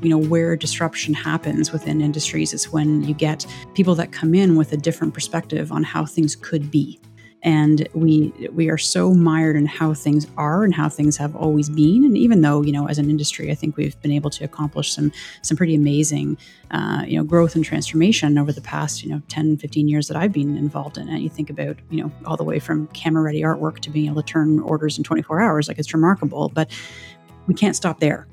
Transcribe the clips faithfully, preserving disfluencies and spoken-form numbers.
you know, where disruption happens within industries. It's when you get people that come in with a different perspective on how things could be. And we we are so mired in how things are and how things have always been. And even though, you know, as an industry, I think we've been able to accomplish some some pretty amazing, uh, you know, growth and transformation over the past, you know, ten, fifteen years that I've been involved in. And you think about, you know, all the way from camera ready artwork to being able to turn orders in twenty-four hours, like it's remarkable, but we can't stop there.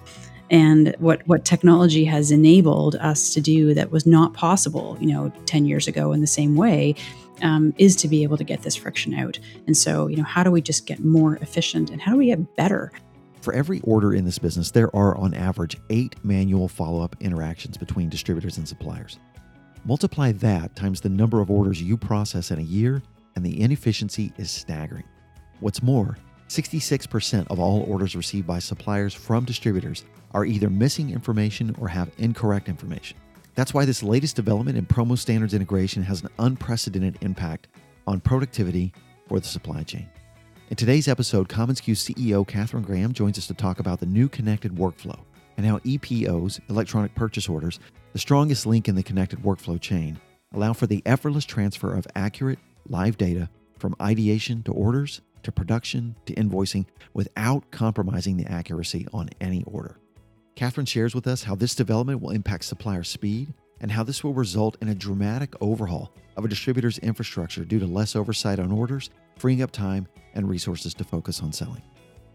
And what, what technology has enabled us to do that was not possible, you know, ten years ago in the same way, um, is to be able to get this friction out. And so, you know, how do we just get more efficient and how do we get better? For every order in this business, there are on average eight manual follow-up interactions between distributors and suppliers. Multiply that times the number of orders you process in a year, and the inefficiency is staggering. What's more, sixty-six percent of all orders received by suppliers from distributors are either missing information or have incorrect information. That's why this latest development in Promo Standards integration has an unprecedented impact on productivity for the supply chain. In today's episode, commonsku C E O Catherine Graham joins us to talk about the new connected workflow and how E P Os, electronic purchase orders, the strongest link in the connected workflow chain, allow for the effortless transfer of accurate, live data from ideation to orders, to production, to invoicing, without compromising the accuracy on any order. Catherine shares with us how this development will impact supplier speed and how this will result in a dramatic overhaul of a distributor's infrastructure due to less oversight on orders, freeing up time and resources to focus on selling.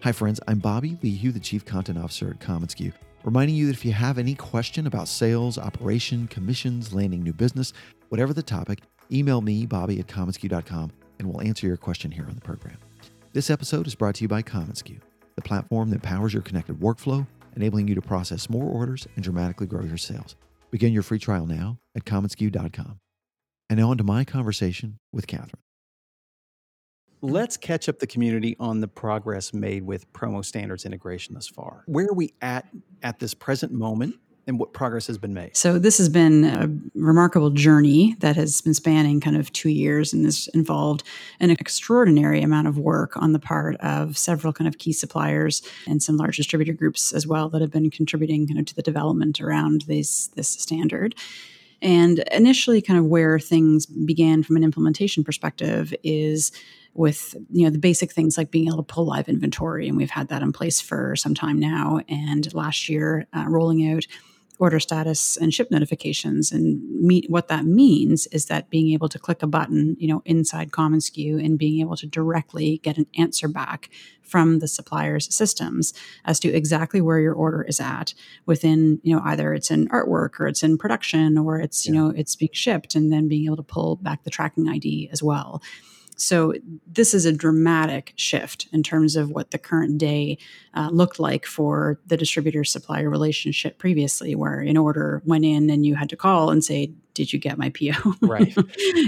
Hi friends, I'm Bobby Lee Hugh, the Chief Content Officer at commonsku, reminding you that if you have any question about sales, operation, commissions, landing new business, whatever the topic, email me, Bobby, at commonsku dot com, and we'll answer your question here on the program. This episode is brought to you by commonsku, the platform that powers your connected workflow, enabling you to process more orders and dramatically grow your sales. Begin your free trial now at commonsku dot com. And now on to my conversation with Catherine. Let's catch up the community on the progress made with Promo Standards integration thus far. Where are we at at this present moment? And what progress has been made? So this has been a remarkable journey that has been spanning kind of two years and has involved an extraordinary amount of work on the part of several kind of key suppliers and some large distributor groups as well that have been contributing kind of to the development around these, this standard. And initially kind of where things began from an implementation perspective is with, you know, the basic things like being able to pull live inventory. And we've had that in place for some time now. And last year, uh, rolling out order status and ship notifications. And meet, what that means is that being able to click a button, you know, inside commonsku and being able to directly get an answer back from the supplier's systems as to exactly where your order is at within, you know, either it's in artwork or it's in production or it's, yeah. you know, it's being shipped, and then being able to pull back the tracking I D as well. So this is a dramatic shift in terms of what the current day uh, looked like for the distributor-supplier relationship previously, where an order went in and you had to call and say, did you get my P O? Right.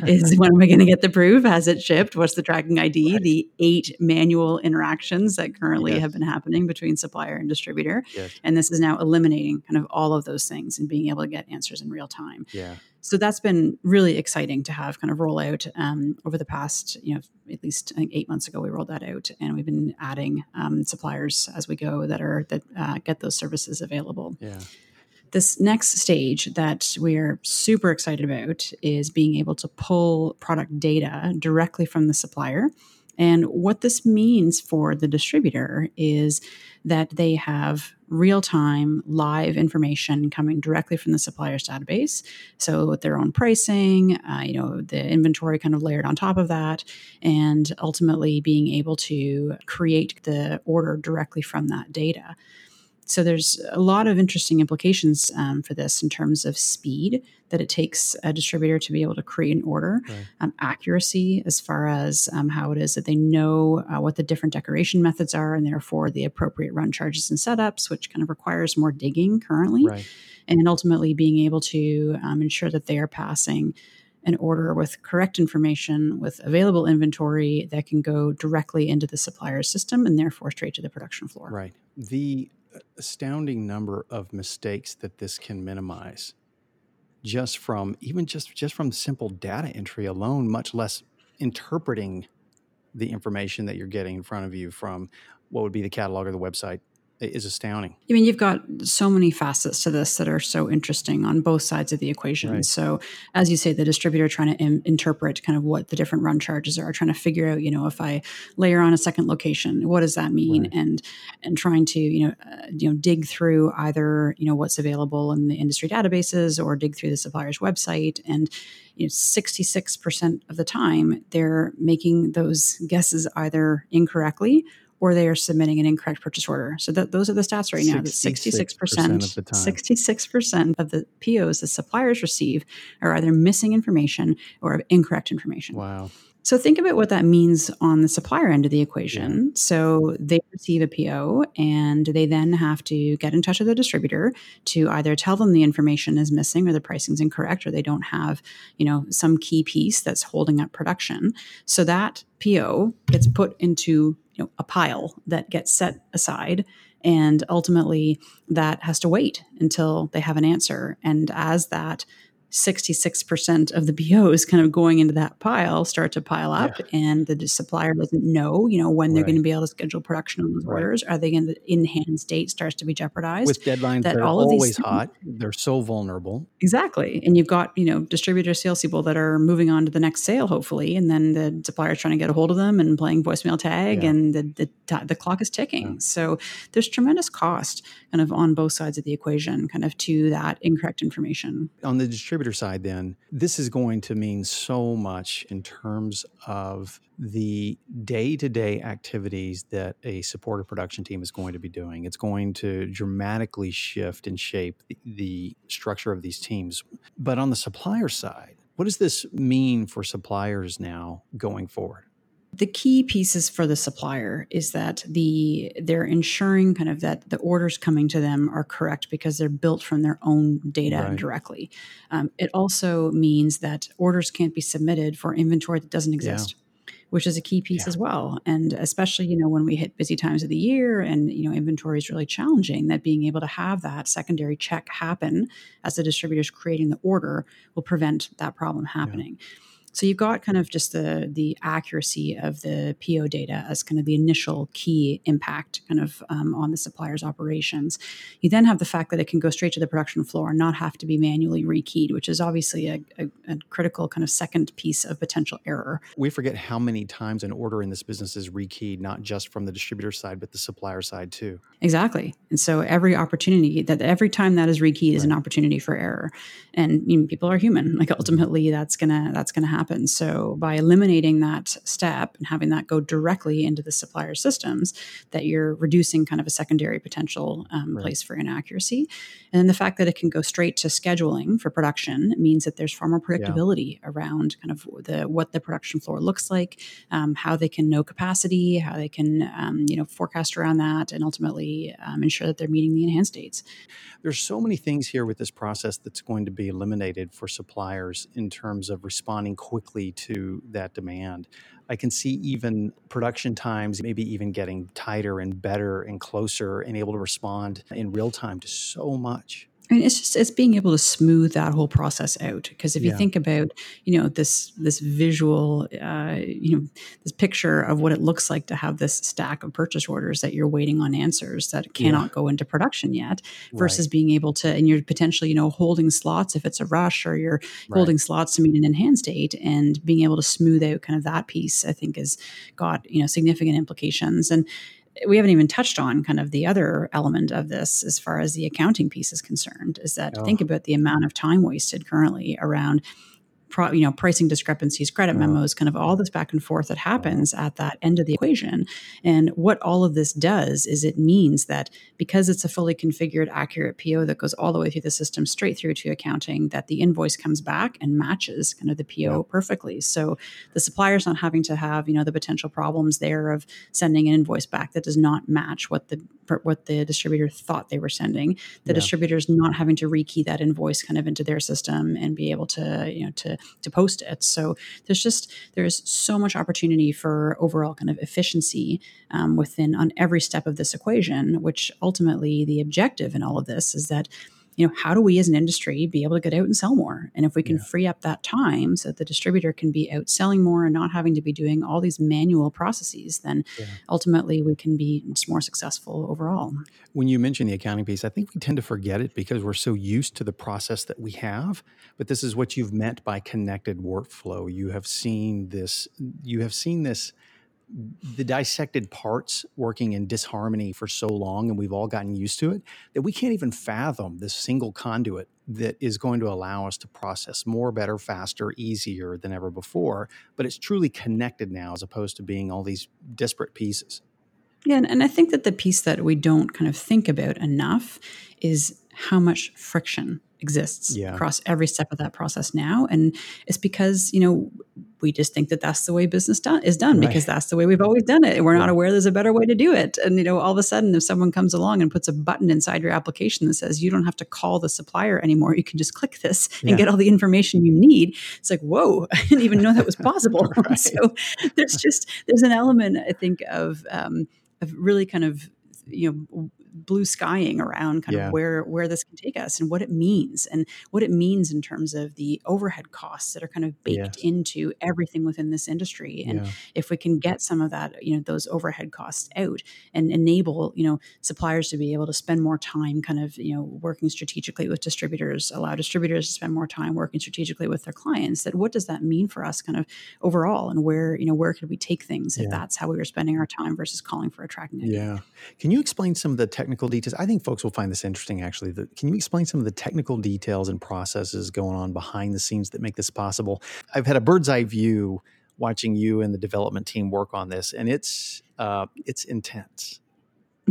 Is when am I going to get the proof? Has it shipped? What's the tracking I D? Right. The eight manual interactions that currently yes. have been happening between supplier and distributor. Yes. And this is now eliminating kind of all of those things and being able to get answers in real time. Yeah. So that's been really exciting to have kind of roll out um, over the past, you know, at least I think eight months ago, we rolled that out, and we've been adding um, suppliers as we go that are, that uh, get those services available. Yeah. This next stage that we're super excited about is being able to pull product data directly from the supplier. And what this means for the distributor is that they have real-time live information coming directly from the supplier's database. So with their own pricing, uh, you know, the inventory kind of layered on top of that, and ultimately being able to create the order directly from that data. So there's a lot of interesting implications um, for this in terms of speed that it takes a distributor to be able to create an order, right. um, accuracy as far as um, how it is that they know uh, what the different decoration methods are and therefore the appropriate run charges and setups, which kind of requires more digging currently, right. and ultimately being able to um, ensure that they are passing an order with correct information, with available inventory that can go directly into the supplier's system and therefore straight to the production floor. Right. The astounding number of mistakes that this can minimize just from even just, just from simple data entry alone, much less interpreting the information that you're getting in front of you from what would be the catalog or the website. Is astounding. I mean, you've got so many facets to this that are so interesting on both sides of the equation. Right. So as you say, the distributor trying to im- interpret kind of what the different run charges are, trying to figure out, you know, if I layer on a second location, what does that mean? Right. And and trying to, you know, uh, you know, dig through either, you know, what's available in the industry databases or dig through the supplier's website. And, you know, sixty-six percent of the time, they're making those guesses either incorrectly or they are submitting an incorrect purchase order. So that, those are the stats right now. sixty-six percent, sixty-six percent, of the time. sixty-six percent of the P Os the suppliers receive are either missing information or have incorrect information. Wow. So think about what that means on the supplier end of the equation. Yeah. So they receive a P O and they then have to get in touch with the distributor to either tell them the information is missing or the pricing is incorrect, or they don't have, you know, some key piece that's holding up production. So that P O gets put into, you know, a pile that gets set aside. And ultimately that has to wait until they have an answer. And as that sixty-six percent of the P Os kind of going into that pile start to pile up, yeah. and the supplier doesn't know, you know, when they're right. going to be able to schedule production on those right. orders. Are they going to, in hands date starts to be jeopardized? With deadlines that are all always of these hot. Things, they're so vulnerable. Exactly. And you've got, you know, distributor salespeople that are moving on to the next sale, hopefully. And then the supplier is trying to get a hold of them and playing voicemail tag, yeah. and the, the the clock is ticking. Yeah. So there's tremendous cost kind of on both sides of the equation, kind of to that incorrect information. On the distributor side, then this is going to mean so much in terms of the day-to-day activities that a supportive production team is going to be doing. It's going to dramatically shift and shape the, the structure of these teams. But on the supplier side, what does this mean for suppliers now going forward? The key pieces for the supplier is that the they're ensuring kind of that the orders coming to them are correct because they're built from their own data right. directly. Um, it also means that orders can't be submitted for inventory that doesn't exist. Yeah. Which is a key piece yeah. as well. And especially, you know, when we hit busy times of the year and, you know, inventory is really challenging, that being able to have that secondary check happen as the distributor's creating the order will prevent that problem happening. Yeah. So you've got kind of just the the accuracy of the P O data as kind of the initial key impact kind of um, on the supplier's operations. You then have the fact that it can go straight to the production floor and not have to be manually rekeyed, which is obviously a, a, a critical kind of second piece of potential error. We forget how many times an order in this business is rekeyed, not just from the distributor side, but the supplier side too. Exactly. And so every opportunity that every time that is rekeyed right. is an opportunity for error. And you know, people are human. Like ultimately that's gonna that's gonna happen. Happen. So by eliminating that step and having that go directly into the supplier systems, that you're reducing kind of a secondary potential um, right. place for inaccuracy. And then the fact that it can go straight to scheduling for production means that there's far more predictability yeah. around kind of the what the production floor looks like, um, how they can know capacity, how they can um, you know forecast around that, and ultimately um, ensure that they're meeting the enhanced dates. There's so many things here with this process that's going to be eliminated for suppliers in terms of responding quickly. quickly to that demand. I can see even production times maybe even getting tighter and better and closer and able to respond in real time to so much. I mean, it's just, it's being able to smooth that whole process out. Because if yeah. you think about, you know, this, this visual, uh, you know, this picture of what it looks like to have this stack of purchase orders that you're waiting on answers that cannot yeah. go into production yet versus right. being able to, and you're potentially, you know, holding slots if it's a rush or you're right. holding slots to meet an enhanced date, and being able to smooth out kind of that piece, I think has got, you know, significant implications. And we haven't even touched on kind of the other element of this as far as the accounting piece is concerned, is that oh. think about the amount of time wasted currently around pro, you know, pricing discrepancies, credit memos, kind of all this back and forth that happens at that end of the equation. And what all of this does is it means that because it's a fully configured, accurate P O that goes all the way through the system, straight through to accounting, that the invoice comes back and matches kind of the P O perfectly. So the supplier's not having to have, you know, the potential problems there of sending an invoice back that does not match what the what the distributor thought they were sending. The yeah. distributor's not having to rekey that invoice kind of into their system and be able to, you know, to to post it. So there's just there's so much opportunity for overall kind of efficiency um, within on every step of this equation, which ultimately the objective in all of this is that, you know, how do we as an industry be able to get out and sell more? And if we can yeah. free up that time so that the distributor can be out selling more and not having to be doing all these manual processes, then yeah. ultimately we can be more successful overall. When you mention the accounting piece, I think we tend to forget it because we're so used to the process that we have. But this is what you've meant by connected workflow. You have seen this, you have seen this, the dissected parts working in disharmony for so long, and we've all gotten used to it, that we can't even fathom this single conduit that is going to allow us to process more, better, faster, easier than ever before. But it's truly connected now as opposed to being all these disparate pieces. Yeah, and, and I think that the piece that we don't kind of think about enough is how much friction exists yeah. across every step of that process now. And it's because, you know, we just think that that's the way business done, is done right. because that's the way we've always done it. And we're yeah. not aware there's a better way to do it. And, you know, all of a sudden, if someone comes along and puts a button inside your application that says you don't have to call the supplier anymore, you can just click this yeah. and get all the information you need. It's like, whoa, I didn't even know that was possible. Right. So there's just, there's an element, I think, of, um, of really kind of, you know, blue skying around kind yeah. of where, where this can take us and what it means and what it means in terms of the overhead costs that are kind of baked yes. into everything within this industry. And yeah. if we can get some of that, you know, those overhead costs out and enable, you know, suppliers to be able to spend more time kind of, you know, working strategically with distributors, allow distributors to spend more time working strategically with their clients, that what does that mean for us kind of overall and where, you know, where could we take things yeah. if that's how we were spending our time versus calling for a tracking I D. Yeah. Can you explain some of the tech technical details? I think folks will find this interesting, actually. The, can you explain some of the technical details and processes going on behind the scenes that make this possible? I've had a bird's eye view watching you and the development team work on this, and it's uh, it's intense.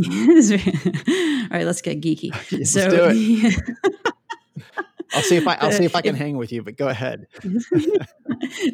All right, let's get geeky. Let's so, do it. Yeah. I'll see if I I'll see if I can hang with you, but go ahead.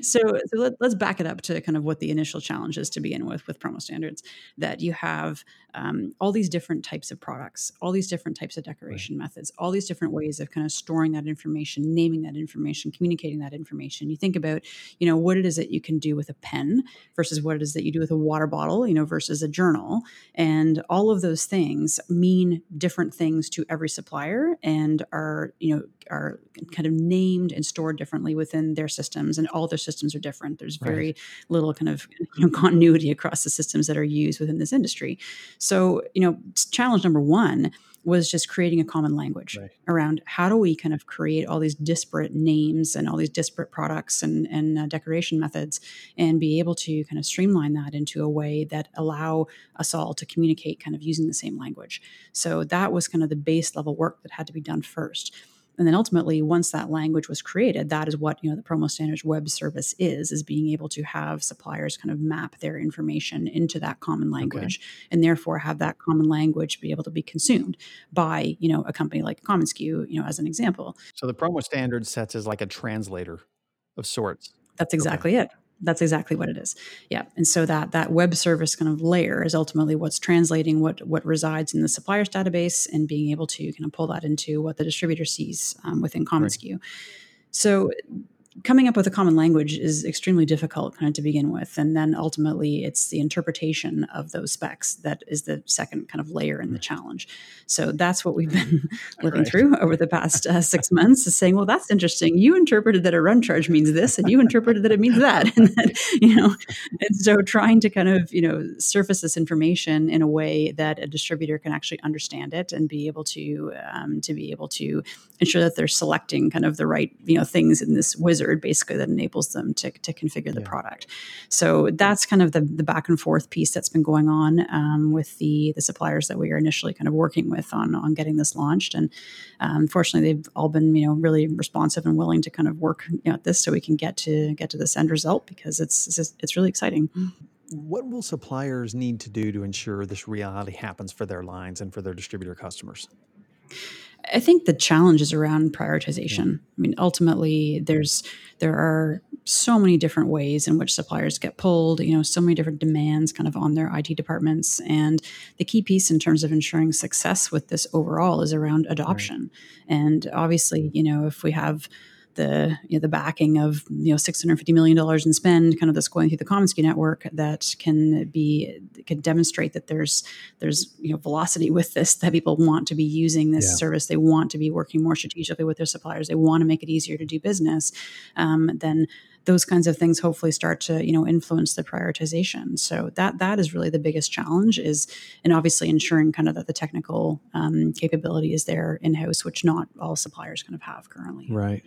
so so let, let's back it up to kind of what the initial challenge is to begin with with Promo Standards, that you have um, all these different types of products, all these different types of decoration right. methods, all these different ways of kind of storing that information, naming that information, communicating that information. You think about, you know, what it is that you can do with a pen versus what it is that you do with a water bottle, you know, versus a journal. And all of those things mean different things to every supplier and are, you know, are kind of named and stored differently within their systems, and all their systems are different. There's very right. little kind of, you know, continuity across the systems that are used within this industry. So, you know, challenge number one was just creating a common language right. around how do we kind of create all these disparate names and all these disparate products and, and uh, decoration methods and be able to kind of streamline that into a way that allow us all to communicate kind of using the same language. So that was kind of the base level work that had to be done first. And then ultimately, once that language was created, that is what, you know, the Promo Standards web service is, is being able to have suppliers kind of map their information into that common language okay. and therefore have that common language be able to be consumed by, you know, a company like commonsku, you know, as an example. So the Promo Standards sets is like a translator of sorts. That's exactly okay. it. That's exactly what it is. Yeah. And so that that web service kind of layer is ultimately what's translating what what resides in the supplier's database and being able to kind of pull that into what the distributor sees um, within commonsku. Right. So coming up with a common language is extremely difficult kind of to begin with. And then ultimately it's the interpretation of those specs that is the second kind of layer in the challenge. So that's what we've been living right. through over the past uh, six months is saying, well, that's interesting. You interpreted that a run charge means this and you interpreted that it means that. And then, you know, and so trying to kind of, you know, surface this information in a way that a distributor can actually understand it and be able to, um, to be able to ensure that they're selecting kind of the right, you know, things in this wizard standard basically that enables them to, to configure the yeah. product. So that's kind of the, the back and forth piece that's been going on um, with the, the suppliers that we are initially kind of working with on, on getting this launched. And um, fortunately, they've all been, you know, really responsive and willing to kind of work, you know, at this so we can get to get to this end result, because it's it's, it's really exciting. What will suppliers need to do to ensure this reality happens for their lines and for their distributor customers? I think the challenge is around prioritization. Yeah. I mean, ultimately, there's there are so many different ways in which suppliers get pulled, you know, so many different demands kind of on their I T departments. And the key piece in terms of ensuring success with this overall is around adoption. Right. And obviously, you know, if we have the you know, the backing of you know six hundred fifty million dollars in spend, kind of this going through the commonsku network, that can be can demonstrate that there's there's you know velocity with this, that people want to be using this yeah. service, they want to be working more strategically with their suppliers, they want to make it easier to do business. Um, then those kinds of things hopefully start to you know influence the prioritization. So that that is really the biggest challenge, is and obviously ensuring kind of that the technical um, capability is there in house, which not all suppliers kind of have currently. Right.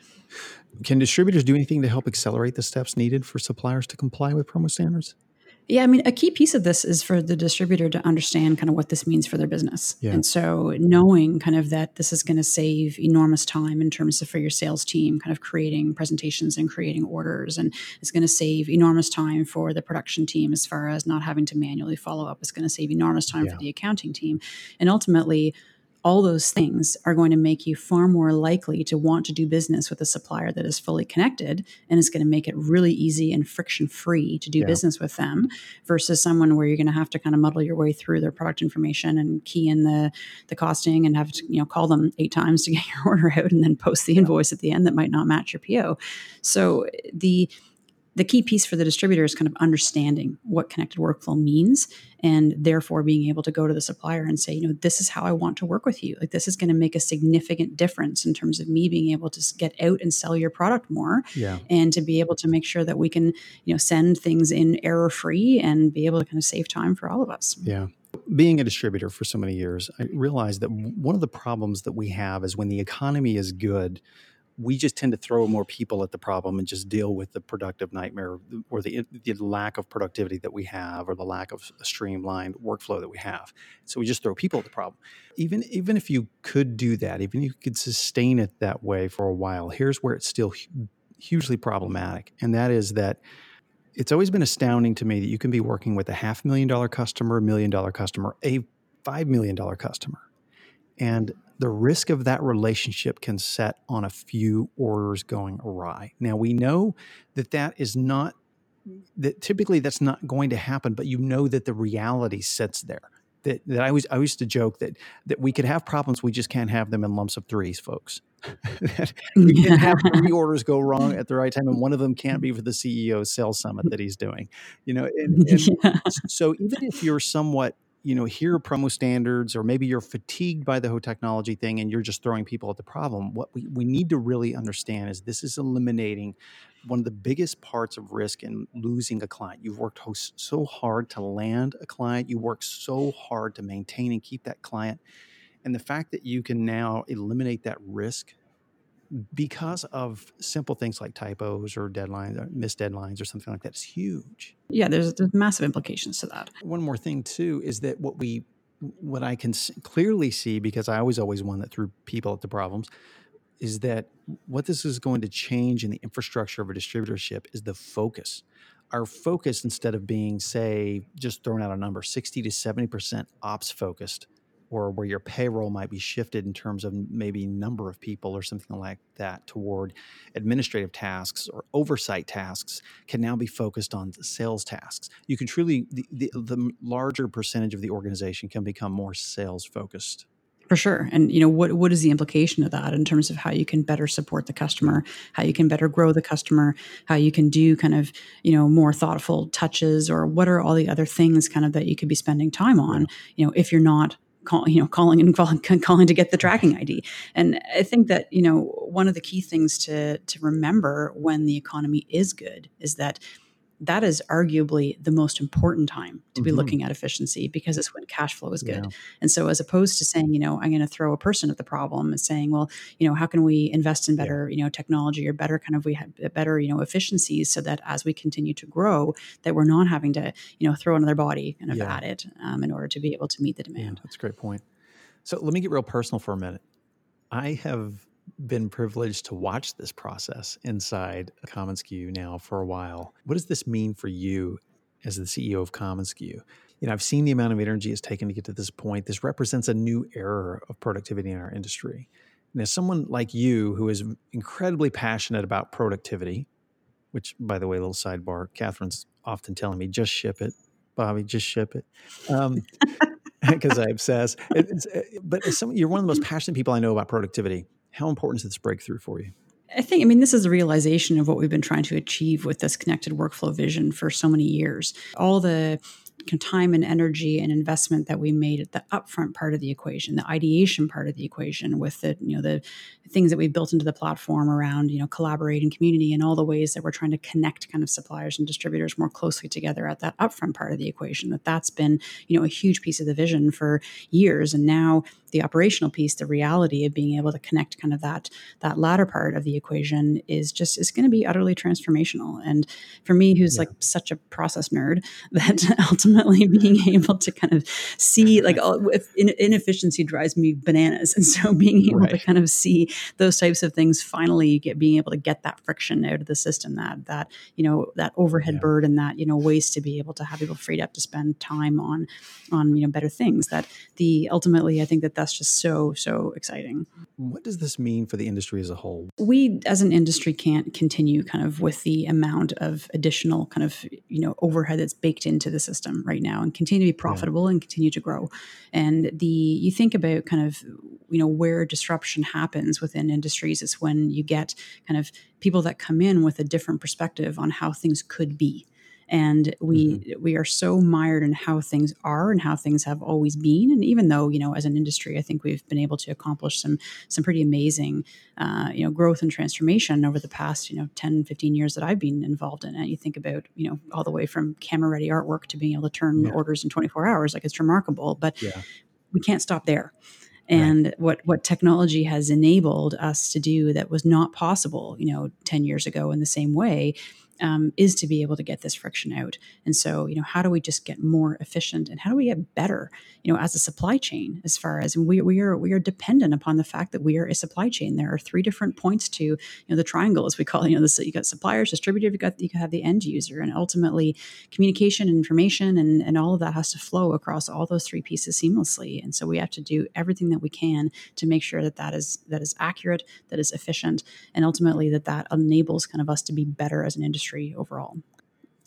Can distributors do anything to help accelerate the steps needed for suppliers to comply with promo standards? Yeah, I mean, a key piece of this is for the distributor to understand kind of what this means for their business. Yeah. And so knowing kind of that this is going to save enormous time in terms of for your sales team, kind of creating presentations and creating orders, and it's going to save enormous time for the production team as far as not having to manually follow up. It's going to save enormous time yeah. for the accounting team. And ultimately, all those things are going to make you far more likely to want to do business with a supplier that is fully connected, and it's going to make it really easy and friction-free to do yeah. business with them, versus someone where you're going to have to kind of muddle your way through their product information and key in the, the costing and have to, you know, call them eight times to get your order out and then post the invoice at the end that might not match your P O. So the The key piece for the distributor is kind of understanding what connected workflow means, and therefore being able to go to the supplier and say, you know, this is how I want to work with you. Like, this is going to make a significant difference in terms of me being able to get out and sell your product more, yeah. and to be able to make sure that we can, you know, send things in error-free and be able to kind of save time for all of us. Yeah. Being a distributor for so many years, I realized that one of the problems that we have is when the economy is good, we just tend to throw more people at the problem and just deal with the productive nightmare or the, the lack of productivity that we have, or the lack of a streamlined workflow that we have. So we just throw people at the problem. Even, even if you could do that, even if you could sustain it that way for a while, here's where it's still hugely problematic. And that is that it's always been astounding to me that you can be working with a half million dollar customer, a million dollar customer, a five million dollar customer. And the risk of that relationship can set on a few orders going awry. Now, we know that that is not, that typically that's not going to happen, but you know that the reality sits there. That, that I always, I used to joke that that we could have problems, we just can't have them in lumps of threes, folks. We can have three orders go wrong at the right time, and one of them can't be for the C E O sales summit that he's doing. You know, and, and yeah. So even if you're somewhat, you know, here are promo standards, or maybe you're fatigued by the whole technology thing and you're just throwing people at the problem. What we, we need to really understand is this is eliminating one of the biggest parts of risk in losing a client. You've worked so hard to land a client. You work so hard to maintain and keep that client. And the fact that you can now eliminate that risk because of simple things like typos or deadlines or missed deadlines or something like that is huge. Yeah, there's, there's massive implications to that. One more thing too is that what we, what I can clearly see, because I was always one that threw people at the problems, is that what this is going to change in the infrastructure of a distributorship is the focus. Our focus, instead of being, say, just throwing out a number, sixty to seventy percent ops focused, or where your payroll might be shifted in terms of maybe number of people or something like that toward administrative tasks or oversight tasks, can now be focused on sales tasks. You can truly, the, the, the larger percentage of the organization can become more sales focused. For sure. And, you know, what what is the implication of that in terms of how you can better support the customer, how you can better grow the customer, how you can do kind of, you know, more thoughtful touches, or what are all the other things kind of that you could be spending time on, you know, if you're not Call, you know, calling and calling, calling to get the tracking I D. And I think that, you know, one of the key things to to remember when the economy is good is that that is arguably the most important time to mm-hmm. be looking at efficiency, because it's when cash flow is good. Yeah. And so as opposed to saying, you know, I'm going to throw a person at the problem and saying, well, you know, how can we invest in better, yeah. you know, technology or better kind of, we have better, you know, efficiencies so that as we continue to grow, that we're not having to, you know, throw another body kind of yeah. at it um, in order to be able to meet the demand. Yeah, that's a great point. So let me get real personal for a minute. I have been privileged to watch this process inside commonsku now for a while. What does this mean for you as the C E O of commonsku? You know, I've seen the amount of energy it's taken to get to this point. This represents a new era of productivity in our industry. And as someone like you who is incredibly passionate about productivity, which, by the way, little sidebar, Catherine's often telling me, just ship it, Bobby, just ship it. Um, because I obsess. It's, but as someone, you're one of the most passionate people I know about productivity. How important is this breakthrough for you? I think, I mean, this is a realization of what we've been trying to achieve with this connected workflow vision for so many years. All the time and energy and investment that we made at the upfront part of the equation, the ideation part of the equation, with the, you know, the things that we've built into the platform around, you know, collaborating community and all the ways that we're trying to connect kind of suppliers and distributors more closely together at that upfront part of the equation, that that's been, you know, a huge piece of the vision for years. And now the operational piece, the reality of being able to connect kind of that, that latter part of the equation is just, it's going to be utterly transformational. And for me, who's yeah. like such a process nerd, that ultimately being able to kind of see, like, all, in, inefficiency drives me bananas. And so being able right. to kind of see those types of things, finally get, being able to get that friction out of the system, that, that, you know, that overhead yeah. burden, that, you know, waste, to be able to have people freed up to spend time on, on, you know, better things, that the, ultimately, I think that, that that's just so, so exciting. What does this mean for the industry as a whole? We as an industry can't continue kind of with the amount of additional kind of, you know, overhead that's baked into the system right now, and continue to be profitable yeah. and continue to grow. And the, you think about kind of, you know, where disruption happens within industries, it's when you get kind of people that come in with a different perspective on how things could be. And we mm-hmm. we are so mired in how things are and how things have always been. And even though, you know, as an industry, I think we've been able to accomplish some some pretty amazing, uh, you know, growth and transformation over the past, you know, ten, fifteen years that I've been involved in it. You think about, you know, all the way from camera-ready artwork to being able to turn yeah. orders in twenty-four hours. Like, it's remarkable. But yeah. we can't stop there. And right. what, what technology has enabled us to do that was not possible, you know, ten years ago in the same way, Um, is to be able to get this friction out. And so, you know, how do we just get more efficient, and how do we get better, you know, as a supply chain, as far as, and we, we are, we are dependent upon the fact that we are a supply chain. There are three different points to, you know, the triangle, as we call it, you know, this, you got suppliers, distributor, you got, you have the end user, and ultimately communication and information and, and all of that has to flow across all those three pieces seamlessly. And so we have to do everything that we can to make sure that that is, that is accurate, that is efficient, and ultimately that that enables kind of us to be better as an industry overall.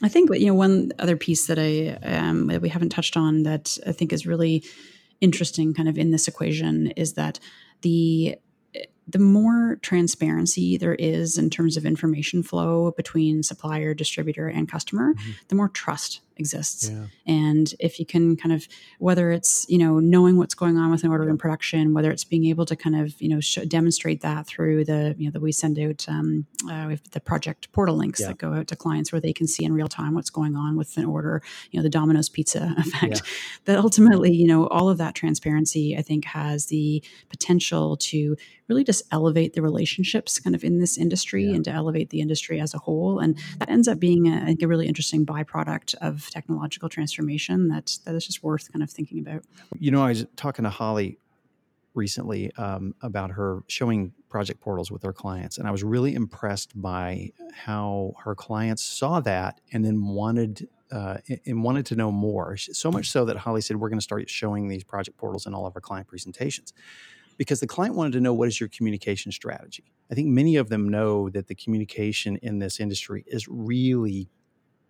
I think, you know, one other piece that I um, that we haven't touched on that I think is really interesting, kind of in this equation, is that the the more transparency there is in terms of information flow between supplier, distributor, and customer, mm-hmm. the more trust exists. Yeah. And if you can kind of, whether it's, you know, knowing what's going on with an order in production, whether it's being able to kind of, you know, sh- demonstrate that through the, you know, that we send out, um, uh, we have the project portal links yeah. that go out to clients where they can see in real time what's going on with an order, you know, the Domino's pizza effect, yeah. that ultimately, you know, all of that transparency, I think, has the potential to really just elevate the relationships kind of in this industry yeah. and to elevate the industry as a whole. And that ends up being a, a really interesting byproduct of technological transformation that that is just worth kind of thinking about. You know, I was talking to Holly recently um, about her showing project portals with her clients, and I was really impressed by how her clients saw that and then wanted uh, and wanted to know more. So much so that Holly said, "We're going to start showing these project portals in all of our client presentations." Because the client wanted to know, what is your communication strategy? I think many of them know that the communication in this industry is really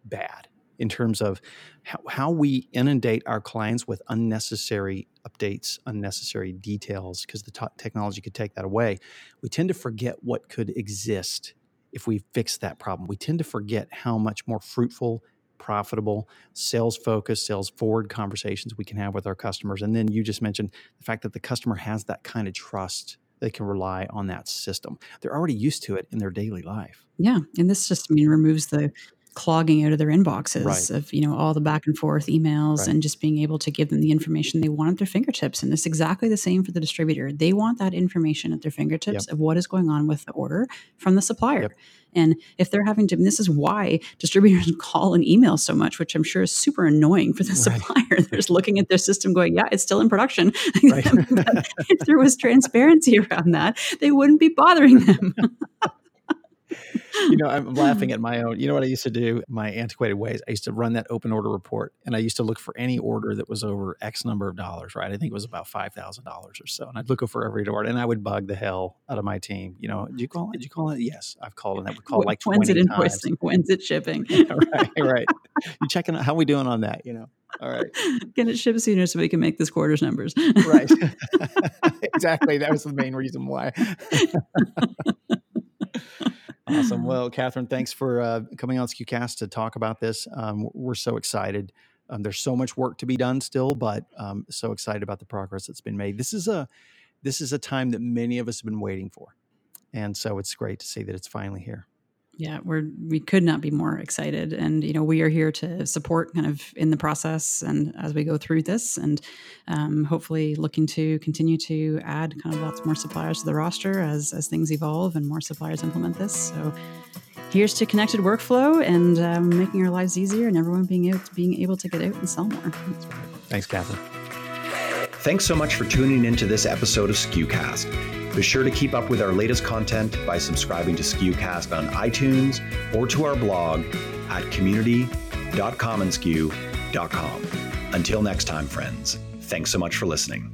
bad, in terms of how, how we inundate our clients with unnecessary updates, unnecessary details, because the t- technology could take that away. We tend to forget what could exist if we fix that problem. We tend to forget how much more fruitful, profitable, sales-focused, sales-forward conversations we can have with our customers. And then you just mentioned the fact that the customer has that kind of trust. They can rely on that system. They're already used to it in their daily life. Yeah, and this just, I mean, removes the clogging out of their inboxes right. of, you know, all the back and forth emails right. and just being able to give them the information they want at their fingertips. And it's exactly the same for the distributor. They want that information at their fingertips yep. of what is going on with the order from the supplier. Yep. And if they're having to, and this is why distributors call and email so much, which I'm sure is super annoying for the right. supplier. They're just looking at their system going, yeah, it's still in production. Right. If there was transparency around that, they wouldn't be bothering them. You know, I'm laughing at my own. You know what I used to do? My antiquated ways. I used to run that open order report, and I used to look for any order that was over X number of dollars, right? I think it was about five thousand dollars or so. And I'd look for every order, and I would bug the hell out of my team. You know, did you call it? Did you call it? Yes, I've called, and I would call like twenty times. When's it invoicing? When's it shipping? Yeah, right, right. You checking out, how are we doing on that, you know? All right. Get it shipped sooner so we can make this quarter's numbers. Right. Exactly. That was the main reason why. Awesome. Well, Catherine, thanks for uh, coming on SKUcast to talk about this. Um, we're so excited. Um, there's so much work to be done still, but um, so excited about the progress that's been made. This is a this is a time that many of us have been waiting for, and so it's great to see that it's finally here. Yeah, we're we could not be more excited, and you know we are here to support kind of in the process and as we go through this, and um, hopefully looking to continue to add kind of lots more suppliers to the roster as as things evolve and more suppliers implement this. So here's to connected workflow and um, making our lives easier and everyone being able to, being able to get out and sell more. Thanks, Catherine. Thanks so much for tuning into this episode of SKUcast. Be sure to keep up with our latest content by subscribing to SKUcast on iTunes or to our blog at community dot commonsku dot com. Until next time, friends, thanks so much for listening.